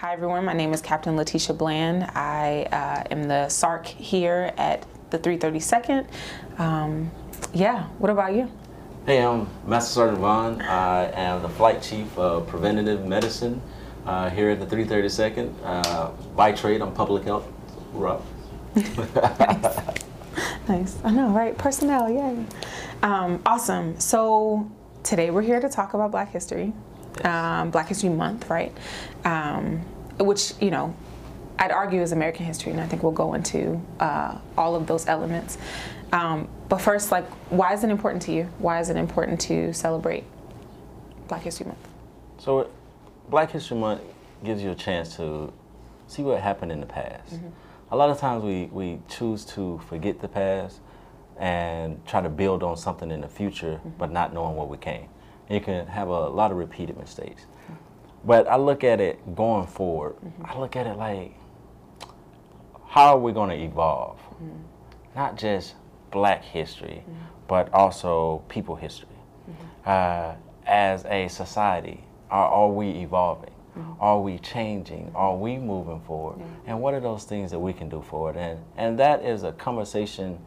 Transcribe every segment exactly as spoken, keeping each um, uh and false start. Hi everyone, my name is Captain Letitia Bland. I uh, am the S A R C here at the three thirty-second. Um, yeah, what about you? Hey, I'm Master Sergeant Vaughn. I am the Flight Chief of Preventative Medicine uh, here at the three thirty-second. Uh, by trade, I'm Public Health. Rough. Nice. Nice. I know, right? Personnel, yay. Um, awesome. So today we're here to talk about Black History. Um, Black History Month, right? Um, which, you know, I'd argue is American history, and I think we'll go into uh, all of those elements. Um, but first, like, why is it important to you? Why is it important to celebrate Black History Month? So Black History Month gives you a chance to see what happened in the past. Mm-hmm. A lot of times we, we choose to forget the past and try to build on something in the future, mm-hmm. but not knowing where we came. You can have a lot of repeated mistakes. But I look at it going forward. Mm-hmm. I look at it like, how are we going to evolve? Mm-hmm. Not just Black history, mm-hmm. but also people history. Mm-hmm. Uh, as a society, are, are we evolving? Mm-hmm. Are we changing? Are we moving forward? Mm-hmm. And what are those things that we can do forward? And, and that is a conversation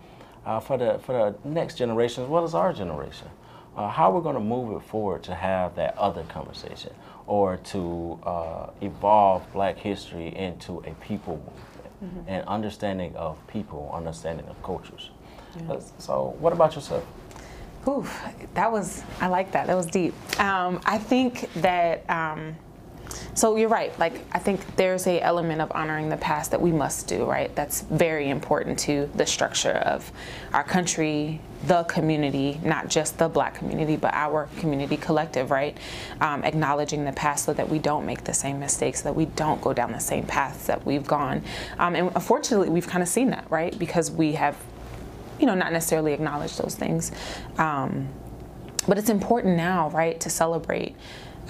uh, for, the, for the next generation as well as our generation. Uh, how we're going to move it forward to have that other conversation, or to uh, evolve Black history into a people movement, mm-hmm. and understanding of people, understanding of cultures. Yeah. So what about yourself? Oof, that was, I like that, that was deep. Um, I think that, um, so you're right, like I think there's a element of honoring the past that we must do, right? That's very important to the structure of our country, the community, not just the Black community, but our community collective, right? Um, acknowledging the past so that we don't make the same mistakes, so that we don't go down the same paths that we've gone. Um, and unfortunately, we've kind of seen that, right? Because we have, you know, not necessarily acknowledged those things. Um, but it's important now, right, to celebrate.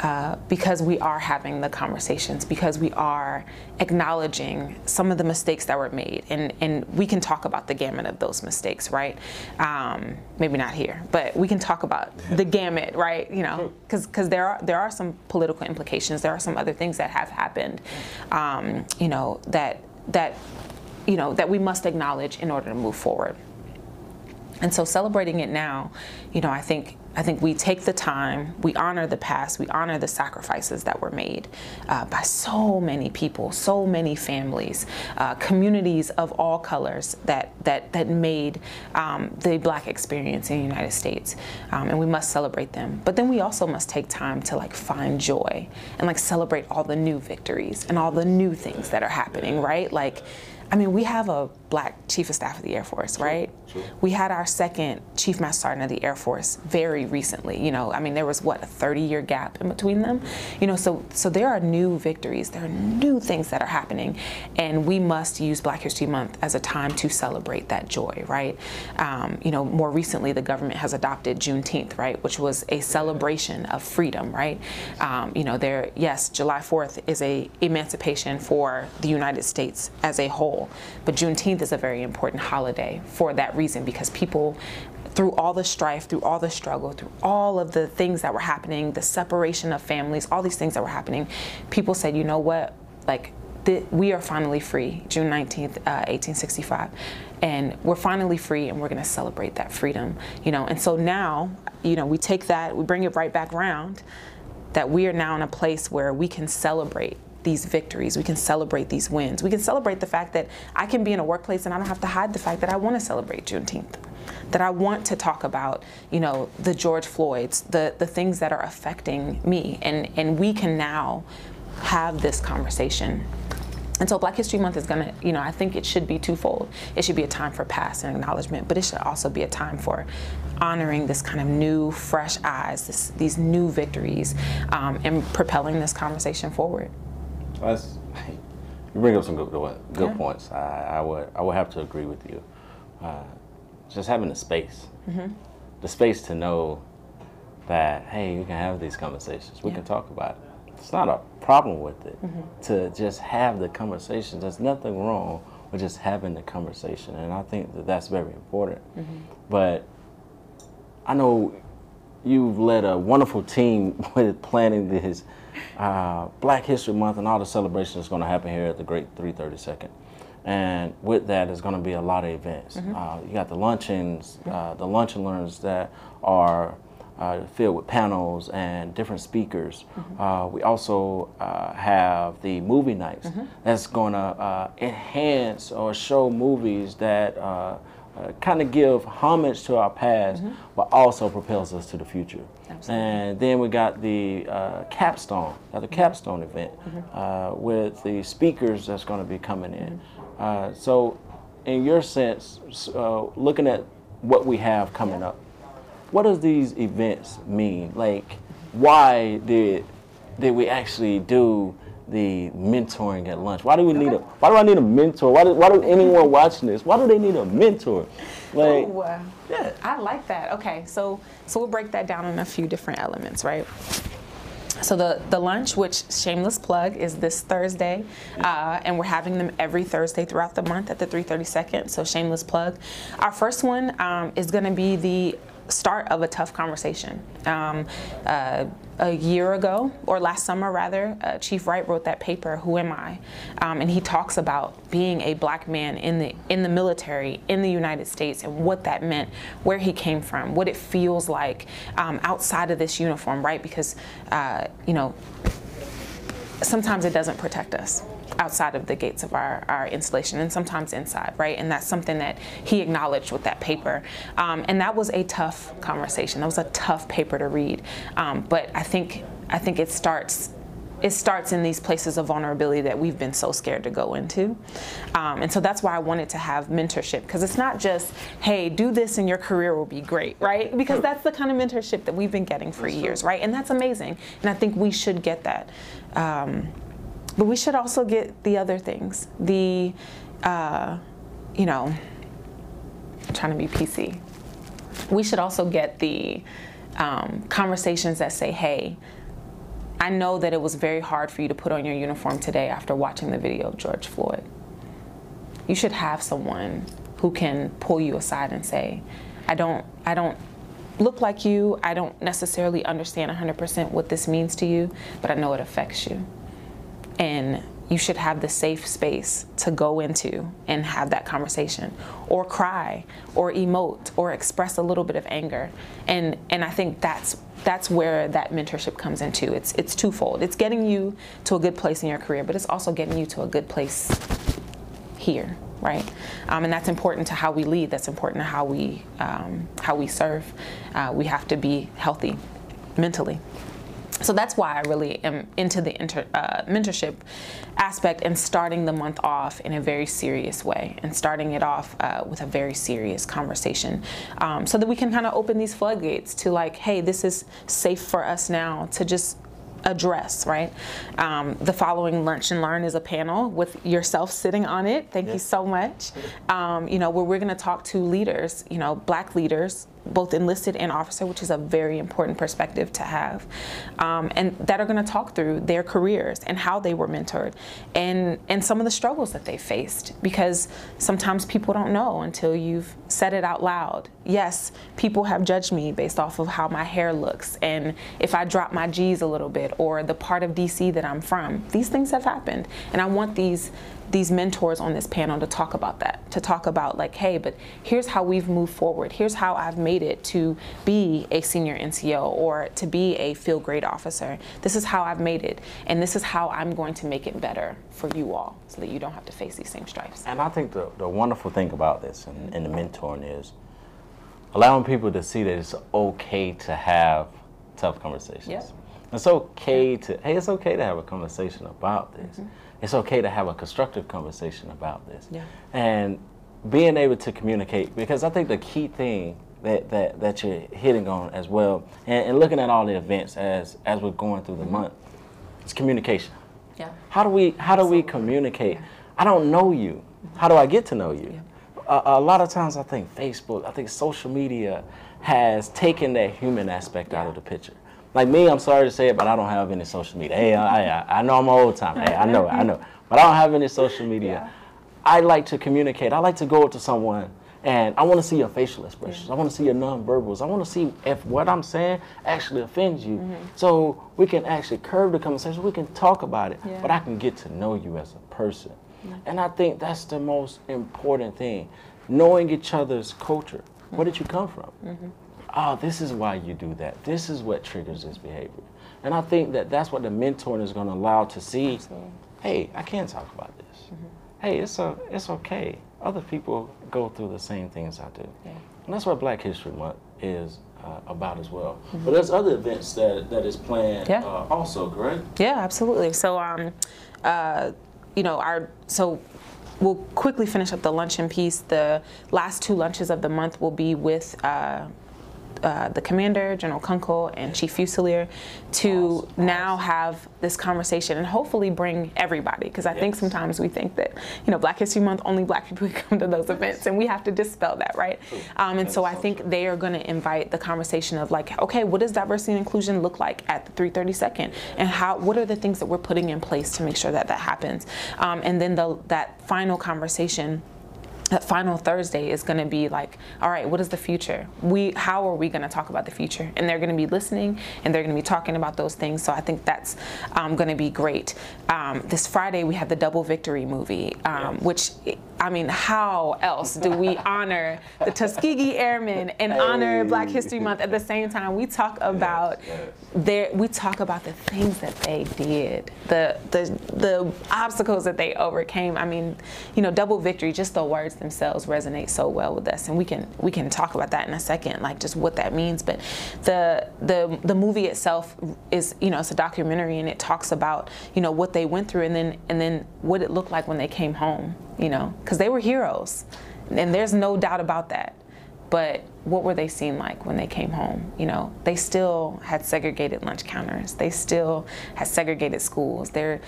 Uh, because we are having the conversations, because we are acknowledging some of the mistakes that were made, and, and we can talk about the gamut of those mistakes, right? Um, maybe not here, but we can talk about the gamut, right? You know, because because there are there are some political implications, there are some other things that have happened, um, you know, that that you know that we must acknowledge in order to move forward. And so celebrating it now, you know, I think I think we take the time, we honor the past, we honor the sacrifices that were made uh, by so many people, so many families, uh, communities of all colors that that that made um, the Black experience in the United States, um, and we must celebrate them. But then we also must take time to like find joy and like celebrate all the new victories and all the new things that are happening, right? Like. I mean, we have a Black Chief of Staff of the Air Force, right? Sure, sure. We had our second Chief Master Sergeant of the Air Force very recently. You know, I mean, there was, what, a thirty-year gap in between them? You know, so, so there are new victories. There are new things that are happening. And we must use Black History Month as a time to celebrate that joy, right? Um, you know, more recently, the government has adopted Juneteenth, right, which was a celebration of freedom, right? Um, you know, there, yes, July fourth is a emancipation for the United States as a whole. But Juneteenth is a very important holiday for that reason, because people, through all the strife, through all the struggle, through all of the things that were happening, the separation of families, all these things that were happening, people said, you know what, like, th we are finally free, June nineteenth, uh, eighteen sixty-five. And we're finally free, and we're going to celebrate that freedom, you know. And so now, you know, we take that, we bring it right back around, that we are now in a place where we can celebrate these victories, we can celebrate these wins. We can celebrate the fact that I can be in a workplace and I don't have to hide the fact that I want to celebrate Juneteenth, that I want to talk about, you know, the George Floyds, the, the things that are affecting me. And, and we can now have this conversation. And so Black History Month is gonna, you know, I think it should be twofold. It should be a time for past and acknowledgement, but it should also be a time for honoring this kind of new, fresh eyes, this, these new victories, um, and propelling this conversation forward. That's, you bring up some good, good yeah. points. I, I would I would have to agree with you. Uh, just having the space, mm-hmm. the space to know that, hey, we can have these conversations. We yeah. can talk about it. It's not a problem with it. Mm-hmm. To just have the conversation. There's nothing wrong with just having the conversation, and I think that that's very important. Mm-hmm. But I know you've led a wonderful team with planning this uh, Black History Month and all the celebrations that's going to happen here at the great three thirty-second. And with that, there's going to be a lot of events. Mm-hmm. uh, you got the luncheons, uh, the lunch and learns that are uh, filled with panels and different speakers. Mm-hmm. uh, we also uh, have the movie nights. Mm-hmm. That's going to uh, enhance or show movies that uh, Uh, kind of give homage to our past, mm-hmm. but also propels us to the future. Absolutely. And then we got the uh, capstone, got the capstone event mm-hmm. uh, with the speakers that's going to be coming in. Mm-hmm. uh, so, in your sense, uh, looking at what we have coming yeah. up, what does these events mean? Like, why did did we actually do the mentoring at lunch? Why do we okay. need a? Why do I need a mentor? Why do, why do anyone watching this? Why do they need a mentor? Like, oh, uh, yeah, I like that. Okay, so so we'll break that down in a few different elements, right? So the the lunch, which shameless plug, is this Thursday, uh, and we're having them every Thursday throughout the month at the three thirty-second. So shameless plug. Our first one um, is going to be the start of a tough conversation. Um, uh, a year ago, or last summer rather, uh, Chief Wright wrote that paper, Who Am I? Um, and he talks about being a Black man in the, in the military, in the United States, and what that meant, where he came from, what it feels like um, outside of this uniform, right? Because, uh, you know, sometimes it doesn't protect us outside of the gates of our, our installation, and sometimes inside, right? And that's something that he acknowledged with that paper. Um, and that was a tough conversation. That was a tough paper to read. Um, but I think, I think it starts It starts in these places of vulnerability that we've been so scared to go into. Um, and so that's why I wanted to have mentorship, because it's not just, hey, do this and your career will be great, right? Because that's the kind of mentorship that we've been getting for years, right? And that's amazing. And I think we should get that. Um, but we should also get the other things. The, uh, you know, I'm trying to be P C. We should also get the um, conversations that say, hey, I know that it was very hard for you to put on your uniform today after watching the video of George Floyd. You should have someone who can pull you aside and say, I don't, I don't look like you, I don't necessarily understand one hundred percent what this means to you, but I know it affects you. And you should have the safe space to go into and have that conversation, or cry, or emote, or express a little bit of anger. And, and I think that's That's where that mentorship comes into. It's it's twofold. It's getting you to a good place in your career, but it's also getting you to a good place here, right? Um, and that's important to how we lead. That's important to how we um, how we serve. Uh, we have to be healthy mentally. So that's why I really am into the inter, uh, mentorship aspect, and starting the month off in a very serious way, and starting it off uh, with a very serious conversation, um, so that we can kind of open these floodgates to, like, hey, this is safe for us now to just address, right? Um, the following Lunch and Learn is a panel with yourself sitting on it. Thank yes. you so much. Um, you know, where we're going to talk to leaders, you know, Black leaders, both enlisted and officer, which is a very important perspective to have, um, and that are going to talk through their careers and how they were mentored, and, and some of the struggles that they faced, because sometimes people don't know until you've said it out loud. Yes, people have judged me based off of how my hair looks, and if I drop my G's a little bit, or the part of D C that I'm from. These things have happened, and I want these these mentors on this panel to talk about that, to talk about, like, hey, but here's how we've moved forward. Here's how I've made it to be a senior N C O, or to be a field grade officer. This is how I've made it, and this is how I'm going to make it better for you all, so that you don't have to face these same stripes. And I think the, the wonderful thing about this and, and the mentoring is allowing people to see that it's okay to have tough conversations. Yep. It's okay to, hey, it's okay to have a conversation about this. Mm-hmm. It's okay to have a constructive conversation about this. Yeah. And being able to communicate, because I think the key thing that, that, that you're hitting on as well, and, and looking at all the events as, as we're going through the mm-hmm. month, it's communication. Yeah. How do we, how do we communicate? Yeah. I don't know you. Mm-hmm. How do I get to know you? Yeah. A, a lot of times I think Facebook, I think social media has taken that human aspect yeah. out of the picture. Like me, I'm sorry to say it, but I don't have any social media. Hey, I, I, I know I'm an old timer. Hey, I know, I know. But I don't have any social media. Yeah. I like to communicate. I like to go up to someone And I want to see your facial expressions. Yeah. I want to see your nonverbals. I want to see if what I'm saying actually offends you. Mm-hmm. So we can actually curve the conversation. We can talk about it. Yeah. But I can get to know you as a person. Yeah. And I think that's the most important thing, knowing each other's culture. Mm-hmm. Where did you come from? Mm-hmm. Oh, this is why you do that. This is what triggers this behavior. And I think that that's what the mentoring is going to allow to see, absolutely. Hey, I can talk about this. Mm-hmm. Hey, it's, a, it's okay. Other people go through the same things I do. Yeah. And that's what Black History Month is uh, about as well. Mm-hmm. But there's other events that, that is planned yeah. uh, also, correct? Yeah, absolutely. So, um, uh, you know, our, so we'll quickly finish up the luncheon piece. The last two lunches of the month will be with uh, Uh, the commander, General Kunkel, and Chief Fusilier to awesome. now have this conversation and hopefully bring everybody, because I yes. think sometimes we think that, you know, Black History Month, only Black people come to those yes. events, and we have to dispel that, right? Um, and that so I so think true. they are going to invite the conversation of like, okay, what does diversity and inclusion look like at the three thirty-second, and how? What are the things that we're putting in place to make sure that that happens? Um, and then the, that final conversation, that final Thursday, is going to be like, all right, what is the future? We, how are we going to talk about the future? And they're going to be listening, and they're going to be talking about those things. So I think that's um, going to be great. Um, this Friday, we have the Double Victory movie, um, yes. which, I mean, how else do we honor the Tuskegee Airmen and hey. honor Black History Month at the same time? We talk about yes, yes. their, we talk about the things that they did, the, the, the obstacles that they overcame. I mean, you know, Double Victory, just the words themselves resonate so well with us, and we can we can talk about that in a second, like just what that means. But the the the movie itself is, you know, it's a documentary, and it talks about, you know, what they went through, and then and then what it looked like when they came home, you know, because they were heroes, and there's no doubt about that. But what were they seen like when they came home? You know, they still had segregated lunch counters. They still had segregated schools. Their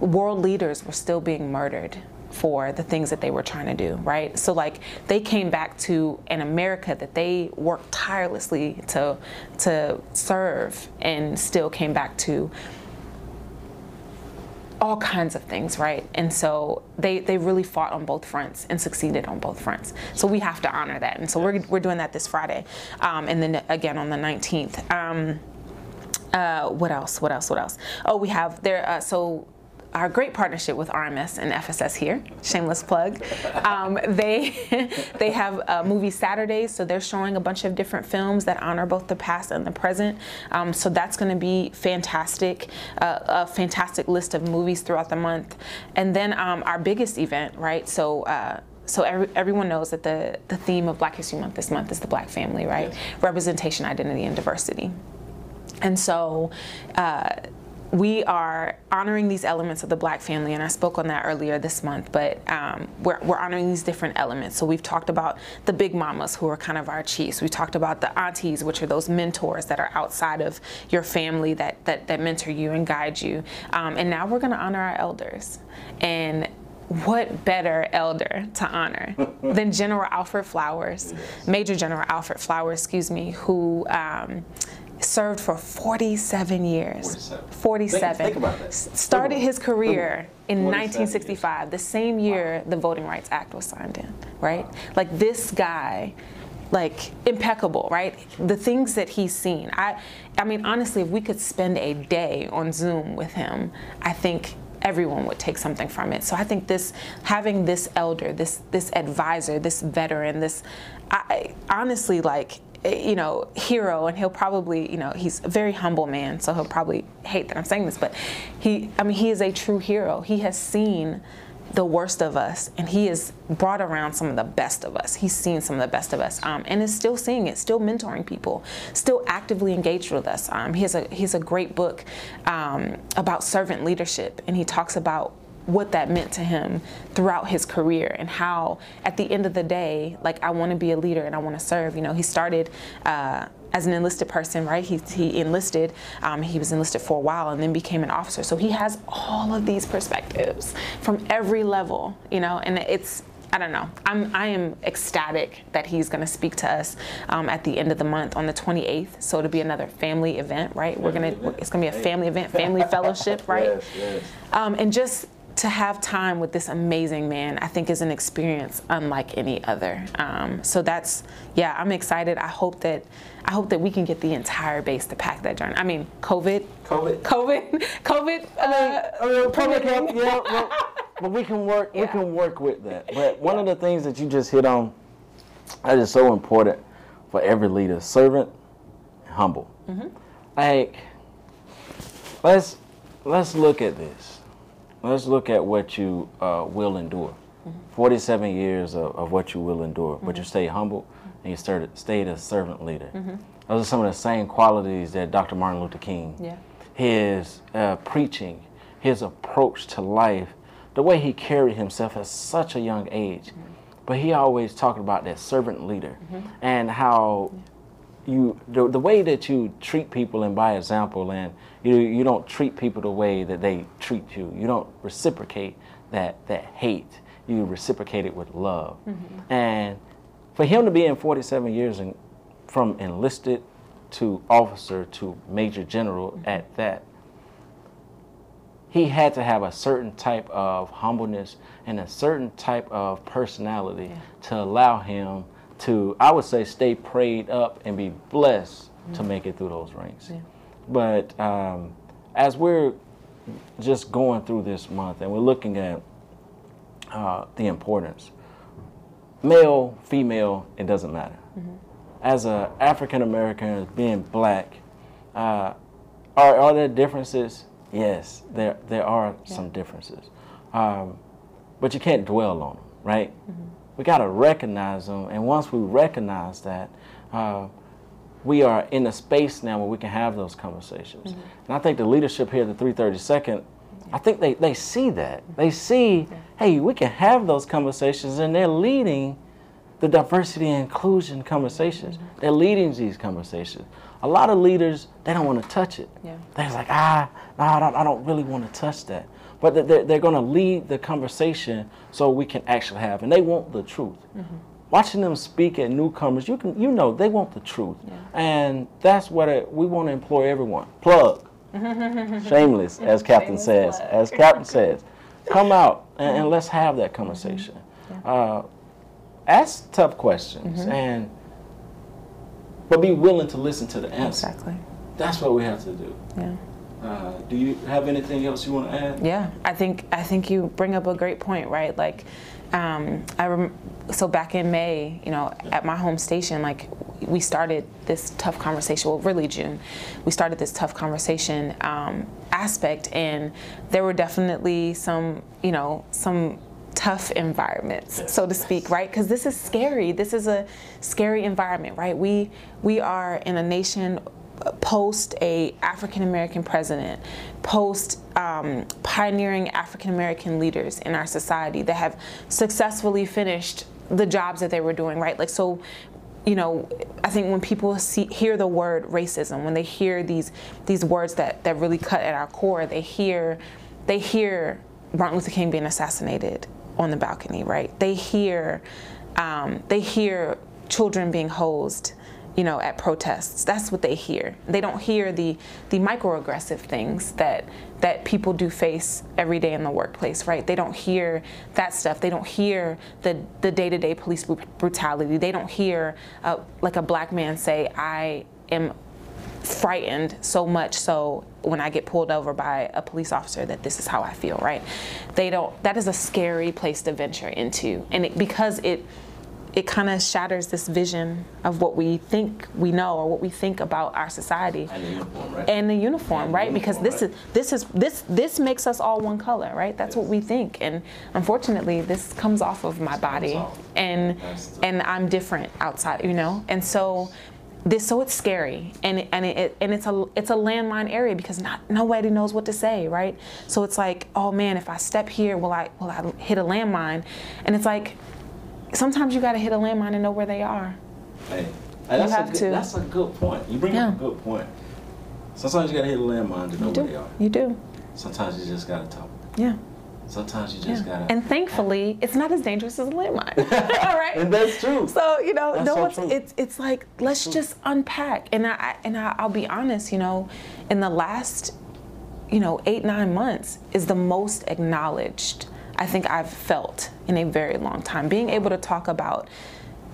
world leaders were still being murdered for the things that they were trying to do, right? So like, they came back to an America that they worked tirelessly to to serve, and still came back to all kinds of things, right? And so they, they really fought on both fronts and succeeded on both fronts. So we have to honor that. And so we're, we're doing that this Friday. Um, and then again on the nineteenth. Um, uh, what else, what else, what else? Oh, we have there, uh, so, our great partnership with R M S and F S S here, shameless plug. Um, they they have uh, movie Saturdays, so they're showing a bunch of different films that honor both the past and the present. Um, so that's going to be fantastic, uh, a fantastic list of movies throughout the month. And then um, our biggest event, right? So. Uh, So every, everyone knows that the, the theme of Black History Month this month is the Black family, right? Yes. Representation, identity, and diversity. And so, uh, we are honoring these elements of the Black family, and I spoke on that earlier this month, but um, we're, we're honoring these different elements. So we've talked about the big mamas, who are kind of our chiefs. We talked about the aunties, which are those mentors that are outside of your family that, that, that mentor you and guide you. Um, and now we're going to honor our elders. And what better elder to honor than General Alfred Flowers, Major General Alfred Flowers, excuse me, who... Um, served for forty-seven years. forty-seven. forty-seven. Think, think about that. Started his career in nineteen sixty-five, years. The same year wow. the Voting Rights Act was signed in, right? Wow. Like, this guy, like, impeccable, right? The things that he's seen. I, I mean, honestly, if we could spend a day on Zoom with him, I think everyone would take something from it. So I think this, having this elder, this, this advisor, this veteran, this, I, honestly, like, you know, hero, and he'll probably, you know, he's a very humble man, so he'll probably hate that I'm saying this, but he, I mean, he is a true hero. He has seen the worst of us, and he has brought around some of the best of us. He's seen some of the best of us, um, and is still seeing it, still mentoring people, still actively engaged with us. Um, he has a, he has a great book um, about servant leadership, and he talks about what that meant to him throughout his career, and how at the end of the day, like, I want to be a leader and I want to serve. You know, he started uh, as an enlisted person, right? He, he enlisted, um, he was enlisted for a while, and then became an officer. So he has all of these perspectives from every level, you know, and it's, I don't know. I'm, I am ecstatic that he's going to speak to us um, at the end of the month on the twenty-eighth. So it'll be another family event, right? Family We're gonna, event. It's going to be a family event, family fellowship, right? Yes, yes. Um, and just to have time with this amazing man, I think, is an experience unlike any other. Um, so that's, yeah, I'm excited. I hope that, I hope that we can get the entire base to pack that journey. I mean, COVID, COVID, COVID, COVID. I mean, uh, I mean, COVID, yeah, yeah, well, but we can work. Yeah. We can work with that. But one yeah. of the things that you just hit on, that is so important for every leader: servant, humble. Mm-hmm. Like, let's let's look at this. Let's look at what you uh, will endure. Mm-hmm. forty-seven years of, of what you will endure, mm-hmm. but you stay humble mm-hmm. and you started, stayed a servant leader. Mm-hmm. Those are some of the same qualities that Doctor Martin Luther King, yeah. his uh, preaching, his approach to life, the way he carried himself at such a young age. Mm-hmm. But he always talked about that servant leader mm-hmm. and how yeah. you the, the way that you treat people and by example and You, you don't treat people the way that they treat you. You don't reciprocate that, that hate. You reciprocate it with love. Mm-hmm. And for him to be in forty-seven years and from enlisted to officer to major general mm-hmm. at that, he had to have a certain type of humbleness and a certain type of personality yeah. to allow him to, I would say, stay prayed up and be blessed mm-hmm. to make it through those ranks. Yeah. But um, as we're just going through this month and we're looking at uh, the importance, male, female, it doesn't matter. Mm-hmm. As an African American, as being black, uh, are, are there differences? Yes, there, there are yeah. some differences. Um, but you can't dwell on them, right? Mm-hmm. We got to recognize them. And once we recognize that, uh, we are in a space now where we can have those conversations. Mm-hmm. And I think the leadership here at the three thirty-second, yeah. I think they, they see that. Mm-hmm. They see, yeah. hey, we can have those conversations, and they're leading the diversity and inclusion conversations. Mm-hmm. They're leading these conversations. A lot of leaders, they don't want to touch it. Yeah. They're like, ah, no, I don't, I don't really want to touch that. But they're, they're going to lead the conversation so we can actually have, and they want the truth. Mm-hmm. Watching them speak at newcomers, you can, you know, they want the truth, yeah. and that's what it, we want to employ everyone. Plug, shameless, as Captain shameless says. Plug. As Captain says, come out and, and let's have that conversation. Mm-hmm. yeah. uh, ask tough questions, mm-hmm. and but be willing to listen to the answer. Exactly. That's what we have to do. Yeah. Uh, do you have anything else you want to add? Yeah, I think I think you bring up a great point, right? Like. Um, I rem so back in May, you know, at my home station, like we started this tough conversation. Well, really June, we started this tough conversation um, aspect, and there were definitely some, you know, some tough environments, yes. so to speak, right? Because this is scary. This is a scary environment, right? We we are in a nation post a African American president, post um, pioneering African American leaders in our society that have successfully finished the jobs that they were doing, right? Like, so, you know, I think when people see, hear the word racism, when they hear these these words that that really cut at our core, they hear they hear Martin Luther King being assassinated on the balcony, right? They hear um, they hear children being hosed, you know, at protests. That's what they hear. They don't hear the the microaggressive things that that people do face every day in the workplace, right? They don't hear that stuff. They don't hear the the day-to-day police brutality. They don't hear uh, like a black man say, "I am frightened so much so when I get pulled over by a police officer that this is how I feel," right? They don't. That is a scary place to venture into, and it, because it. it kind of shatters this vision of what we think we know or what we think about our society. And the uniform, right? And the uniform, and the right? Uniform, because this right? is this is this this makes us all one color, right? That's yes. what we think. And unfortunately, this comes off of my this body, and and I'm different outside, you know. And so this, so it's scary, and it, and it and it's a it's a landmine area because not nobody knows what to say, right? So it's like, oh man, if I step here, will I will I hit a landmine? And it's like, sometimes you got to hit a landmine and know where they are. Hey, that's, you have a good, to. that's a good point. You bring yeah. up a good point. Sometimes you got to hit a landmine to know where they are. You do. Sometimes you just got to talk. Yeah. Sometimes you just yeah. got to. And thankfully, yeah. it's not as dangerous as a landmine. All right? And that's true. So, you know, that's no, so it's, it's it's like, let's that's just true. unpack. And, I, and I, I'll be honest, you know, in the last you know, eight, nine months is the most acknowledged I think I've felt in a very long time. Being able to talk about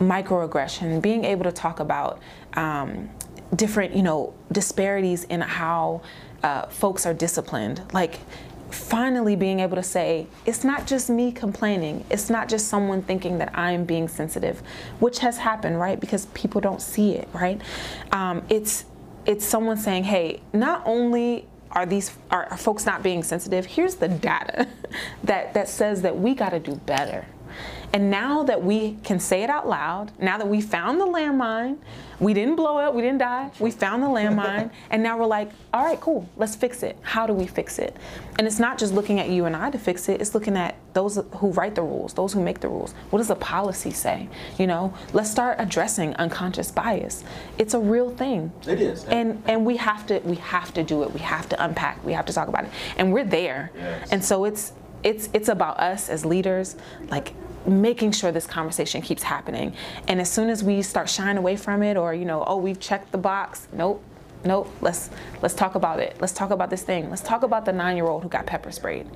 microaggression, being able to talk about um, different, you know, disparities in how uh, folks are disciplined. Like, finally being able to say, it's not just me complaining, it's not just someone thinking that I'm being sensitive, which has happened, right? Because people don't see it, right? Um, it's, it's someone saying, hey, not only are these are, are folks not being sensitive, here's the data that, that says that we gotta do better. And now that we can say it out loud, now that we found the landmine, we didn't blow up, we didn't die, we found the landmine, and now we're like, all right, cool, let's fix it. How do we fix it? And it's not just looking at you and I to fix it, it's looking at those who write the rules, those who make the rules. What does the policy say? You know, let's start addressing unconscious bias. It's a real thing. It is. And and we have to we have to do it. We have to unpack, we have to talk about it. And we're there. Yes. And so it's it's it's about us as leaders, like, making sure this conversation keeps happening. And as soon as we start shying away from it, or, you know, oh, we've checked the box, nope, nope, let's let's talk about it. Let's talk about this thing. Let's talk about the nine-year-old who got pepper sprayed.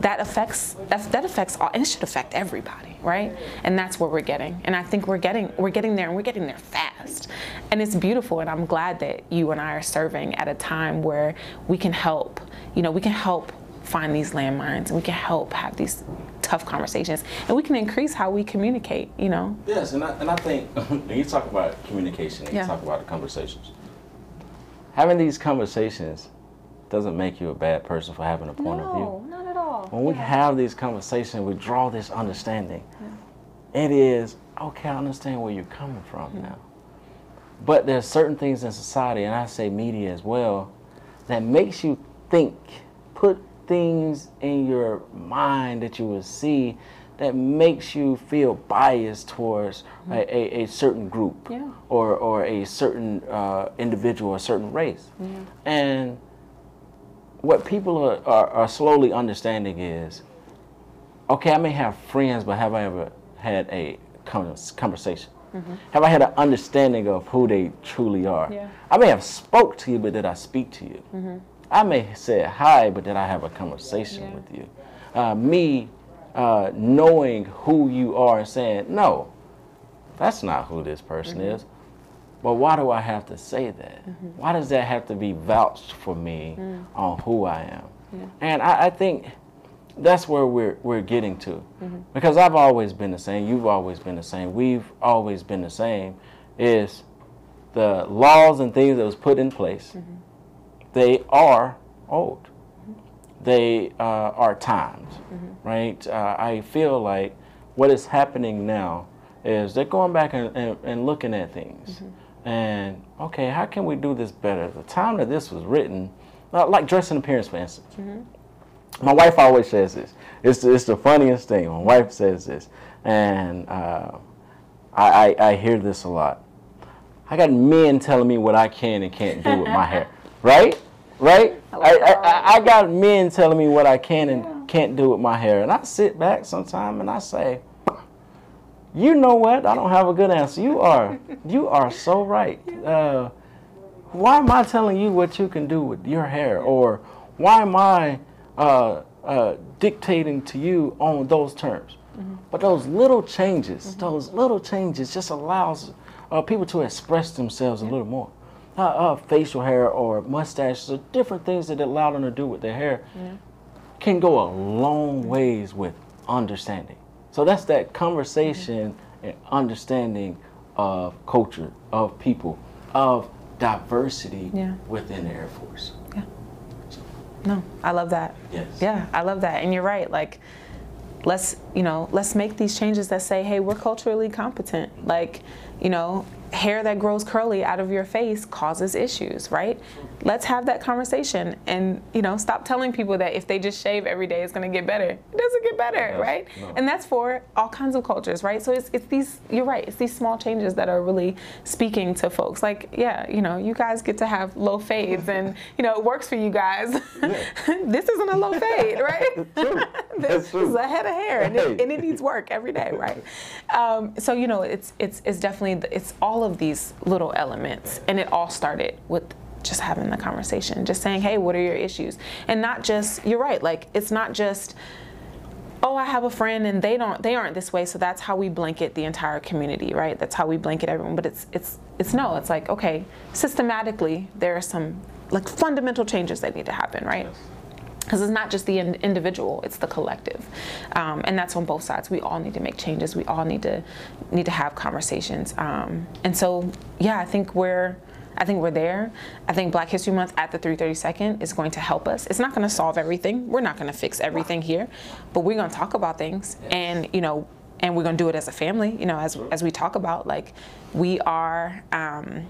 That affects, that, that affects all, and it should affect everybody, right? And that's where we're getting. And I think we're getting, we're getting there, and we're getting there fast. And it's beautiful, and I'm glad that you and I are serving at a time where we can help, you know, we can help find these landmines, and we can help have these tough conversations, and we can increase how we communicate, you know? Yes, and I, and I think when you talk about communication, and yeah. you talk about the conversations, having these conversations doesn't make you a bad person for having a point no, of view. No, not at all. When we yeah. have these conversations, we draw this understanding. Yeah. It is, okay, I understand where you're coming from mm-hmm. now. But there's certain things in society, and I say media as well, that makes you think, put things in your mind that you will see that makes you feel biased towards mm-hmm. a, a, a certain group yeah. or, or a certain uh, individual, a certain race. Yeah. And what people are, are, are slowly understanding is, okay, I may have friends, but have I ever had a conversation? Mm-hmm. Have I had an understanding of who they truly are? Yeah. I may have spoke to you, but did I speak to you? Mm-hmm. I may say hi, but did I have a conversation yeah. with you? Uh, me uh, knowing who you are and saying, no, that's not who this person mm-hmm. is. But why do I have to say that? Mm-hmm. Why does that have to be vouched for me mm. on who I am? Yeah. And I, I think that's where we're, we're getting to. Mm-hmm. Because I've always been the same. You've always been the same. We've always been the same. Is the laws and things that was put in place mm-hmm. they are old. Mm-hmm. They uh, are timed, mm-hmm. right? Uh, I feel like what is happening now is they're going back and, and, and looking at things. Mm-hmm. And, okay, how can we do this better? The time that this was written, uh, like dress and appearance, for instance. Mm-hmm. My wife always says this. It's the, it's the funniest thing. My wife says this. And uh, I, I, I hear this a lot. I got men telling me what I can and can't do with my hair. Right? Right? I, I, I, I got men telling me what I can and yeah. can't do with my hair. And I sit back sometime and I say, you know what? I don't have a good answer. You are. You are so right. Uh, why am I telling you what you can do with your hair? Or why am I uh, uh, dictating to you on those terms? Mm-hmm. But those little changes, mm-hmm. those little changes just allows uh, people to express themselves yeah. a little more. Uh, uh, facial hair or mustaches or different things that allow them to do with their hair yeah. can go a long ways with understanding. So that's that conversation mm-hmm. and understanding of culture, of people, of diversity yeah. within the Air Force. Yeah. No, I love that. Yes. Yeah, I love that. And you're right. Like, let's, you know, let's make these changes that say, hey, we're culturally competent. Like, you know, hair that grows curly out of your face causes issues, right? Let's have that conversation and, you know, stop telling people that if they just shave every day, it's going to get better. It doesn't get better, no, right? No. And that's for all kinds of cultures, right? So it's, it's these, you're right, it's these small changes that are really speaking to folks. Like, yeah, you know, you guys get to have low fades and, you know, it works for you guys. Yeah. This isn't a low fade, right? That's true. That's true. This is a head of hair and it, and it needs work every day, right? Um, so, you know, it's, it's, it's definitely, it's all of these little elements, and it all started with just having the conversation, just saying, hey, what are your issues? And not just, you're right, like, it's not just, oh, I have a friend and they don't, they aren't this way, so that's how we blanket the entire community, right? That's how we blanket everyone. But it's, it's, it's no, it's like, okay, systematically, there are some like fundamental changes that need to happen, right? Yes. Because it's not just the in individual, it's the collective, um, and that's on both sides. We all need to make changes. We all need to need to have conversations, um, and so yeah, I think we're I think we're there. I think Black History Month at the three thirty-second is going to help us. It's not going to solve everything. We're not going to fix everything here, but we're going to talk about things, and you know, and we're going to do it as a family. You know, as as we talk about, like, we are. Um,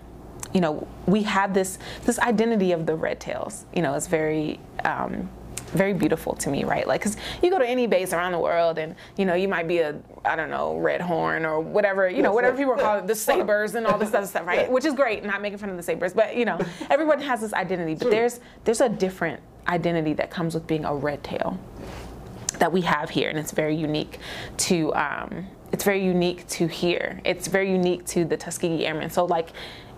you know, we have this this identity of the Redtails. You know, it's very. Um, very beautiful to me, right? Like, because you go to any base around the world and, you know, you might be a, I don't know, Red Horn or whatever, you know, whatever people call it, the Sabres and all this other stuff, right? Which is great, not making fun of the Sabres, but, you know, everyone has this identity. But there's, there's a different identity that comes with being a Redtail that we have here, and it's very unique to, um, it's very unique to here. It's very unique to the Tuskegee Airmen. So, like,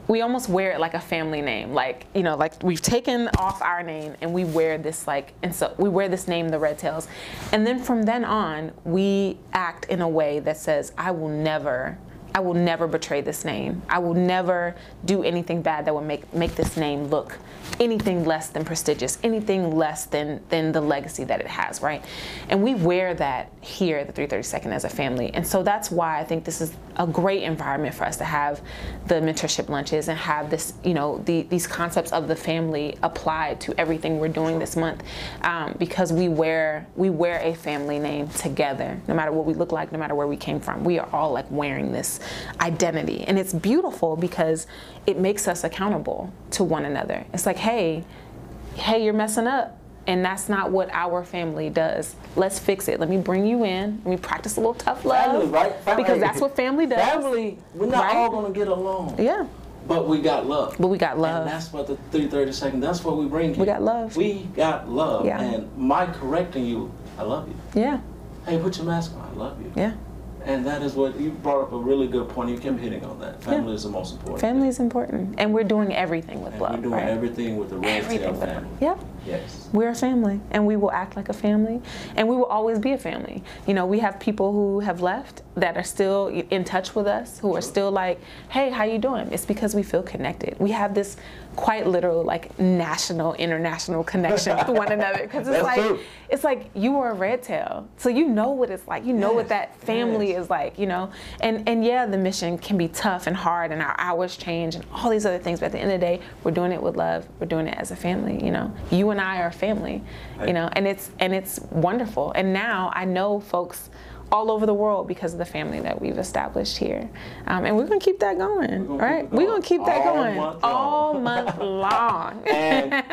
we almost wear it like a family name, like, you know, like we've taken off our name and we wear this, like, and so we wear this name, the Redtails, and then from then on we act in a way that says, I will never, I will never betray this name. I will never do anything bad that would make make this name look anything less than prestigious, anything less than than the legacy that it has, right? And we wear that here at the three thirty-second as a family, and so that's why I think this is a great environment for us to have the mentorship lunches and have this, you know, the, these concepts of the family applied to everything we're doing this month, um, because we wear we wear a family name together, no matter what we look like, no matter where we came from. We are all like wearing this identity, and it's beautiful because it makes us accountable to one another. It's like, hey, hey, you're messing up, and that's not what our family does. Let's fix it. Let me bring you in. Let me practice a little tough love, family, right? Family. Because that's what family does. Family, we're not right? all gonna get along. Yeah, but we got love. But we got love. And that's what the three thirty-second. That's what we bring. You. We got love. We got love. Yeah. And my correcting you, I love you. Yeah. Hey, put your mask on. I love you. Yeah. And that is what, you brought up a really good point. You kept hitting on that. Family yeah. is the most important. Family thing. is important. And we're doing everything with and love. We're doing right? everything with the Redtail family. Yep. Yes. We're a family, and we will act like a family, and we will always be a family. You know, we have people who have left that are still in touch with us, who are still like, hey, how you doing? It's because we feel connected. We have this quite literal, like, national, international connection with one another, because it's like, true. it's like you are a Redtail, so you know what it's like. You know yes. what that family yes. is like, you know? And, and yeah, the mission can be tough and hard, and our hours change and all these other things, but at the end of the day, we're doing it with love. We're doing it as a family, you know? You and I are family, you know, and it's and it's wonderful. And now I know folks all over the world because of the family that we've established here, um, and we're gonna keep that going, we're right? We're gonna keep that all going month all month long and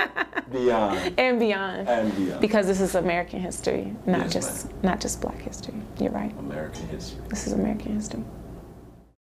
beyond and beyond and beyond. Because this is American history, not yes, just ma'am. not just Black history. You're right. American history. This is American history.